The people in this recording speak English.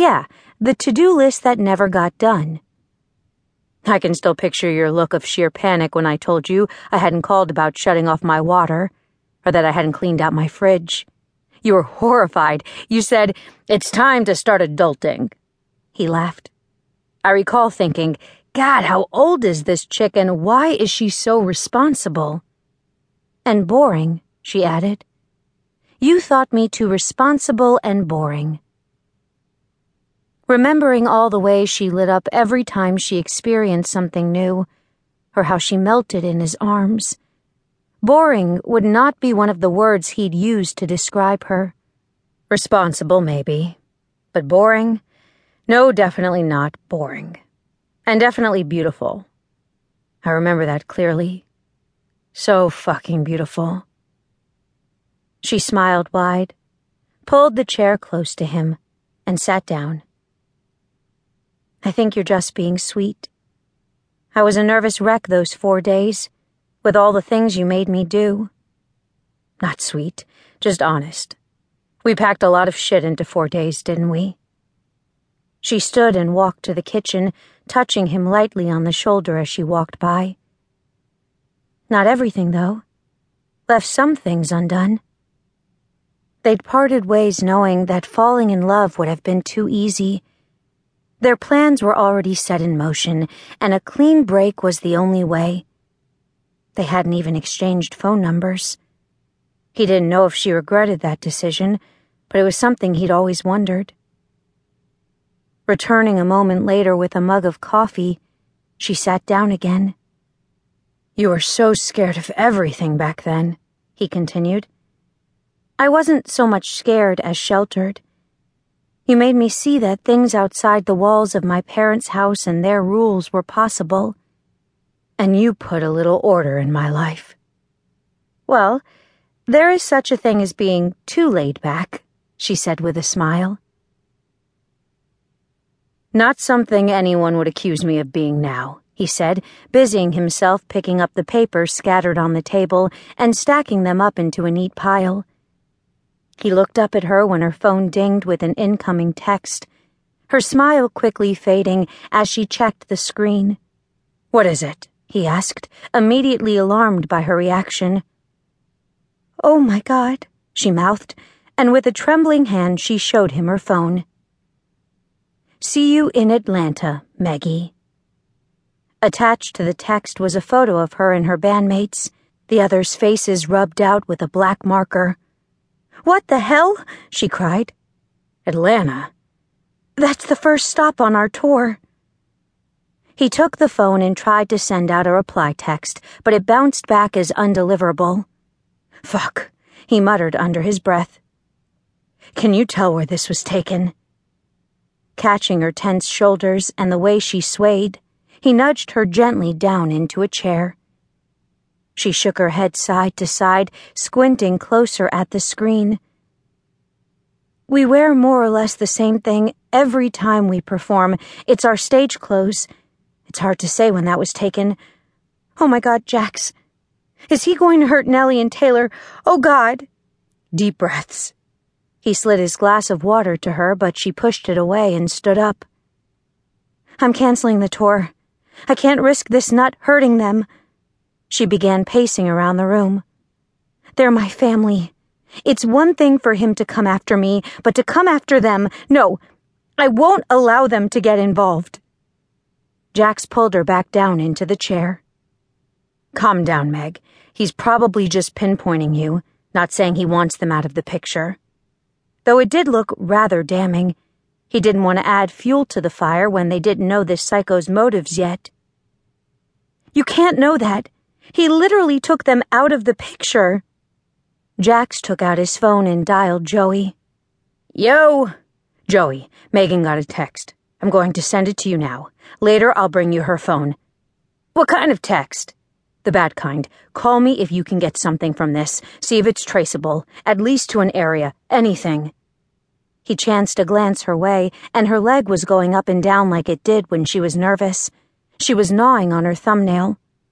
Yeah, the to-do list that never got done. I can still picture your look of sheer panic when I told you I hadn't called about shutting off my water, or that I hadn't cleaned out my fridge. You were horrified. You said, "It's time to start adulting." He laughed. I recall thinking, God, how old is this chick and why is she so responsible? And boring, she added. You thought me too responsible and boring. Remembering all the ways she lit up every time she experienced something new, or how she melted in his arms. Boring would not be one of the words he'd used to describe her. Responsible, maybe. But boring? No, definitely not boring. And definitely beautiful. I remember that clearly. So fucking beautiful. She smiled wide, pulled the chair close to him, and sat down. I think you're just being sweet. I was a nervous wreck those 4 days, with all the things you made me do. Not sweet, just honest. We packed a lot of shit into 4 days, didn't we? She stood and walked to the kitchen, touching him lightly on the shoulder as she walked by. Not everything, though. Left some things undone. They'd parted ways knowing that falling in love would have been too easy. Their plans were already set in motion, and a clean break was the only way. They hadn't even exchanged phone numbers. He didn't know if she regretted that decision, but it was something he'd always wondered. Returning a moment later with a mug of coffee, she sat down again. You were so scared of everything back then, he continued. I wasn't so much scared as sheltered. You made me see that things outside the walls of my parents' house and their rules were possible. And you put a little order in my life. Well, there is such a thing as being too laid back, she said with a smile. Not something anyone would accuse me of being now, he said, busying himself picking up the papers scattered on the table and stacking them up into a neat pile. He looked up at her when her phone dinged with an incoming text, her smile quickly fading as she checked the screen. What is it? He asked, immediately alarmed by her reaction. Oh my God, she mouthed, and with a trembling hand she showed him her phone. See you in Atlanta, Maggie. Attached to the text was a photo of her and her bandmates, the others' faces rubbed out with a black marker. What the hell? She cried. Atlanta. That's the first stop on our tour. He took the phone and tried to send out a reply text, but it bounced back as undeliverable. Fuck, he muttered under his breath. Can you tell where this was taken? Catching her tense shoulders and the way she swayed, he nudged her gently down into a chair. She shook her head side to side, squinting closer at the screen. We wear more or less the same thing every time we perform. It's our stage clothes. It's hard to say when that was taken. Oh my God, Jax. Is he going to hurt Nellie and Taylor? Oh God. Deep breaths. He slid his glass of water to her, but she pushed it away and stood up. I'm canceling the tour. I can't risk this nut hurting them. She began pacing around the room. They're my family. It's one thing for him to come after me, but to come after them, no, I won't allow them to get involved. Jax pulled her back down into the chair. Calm down, Meg. He's probably just pinpointing you, not saying he wants them out of the picture. Though it did look rather damning, he didn't want to add fuel to the fire when they didn't know this psycho's motives yet. You can't know that. He literally took them out of the picture. Jax took out his phone and dialed Joey. Yo, Joey, Megan got a text. I'm going to send it to you now. Later, I'll bring you her phone. What kind of text? The bad kind. Call me if you can get something from this. See if it's traceable, at least to an area, anything. He chanced a glance her way, and her leg was going up and down like it did when she was nervous. She was gnawing on her thumbnail.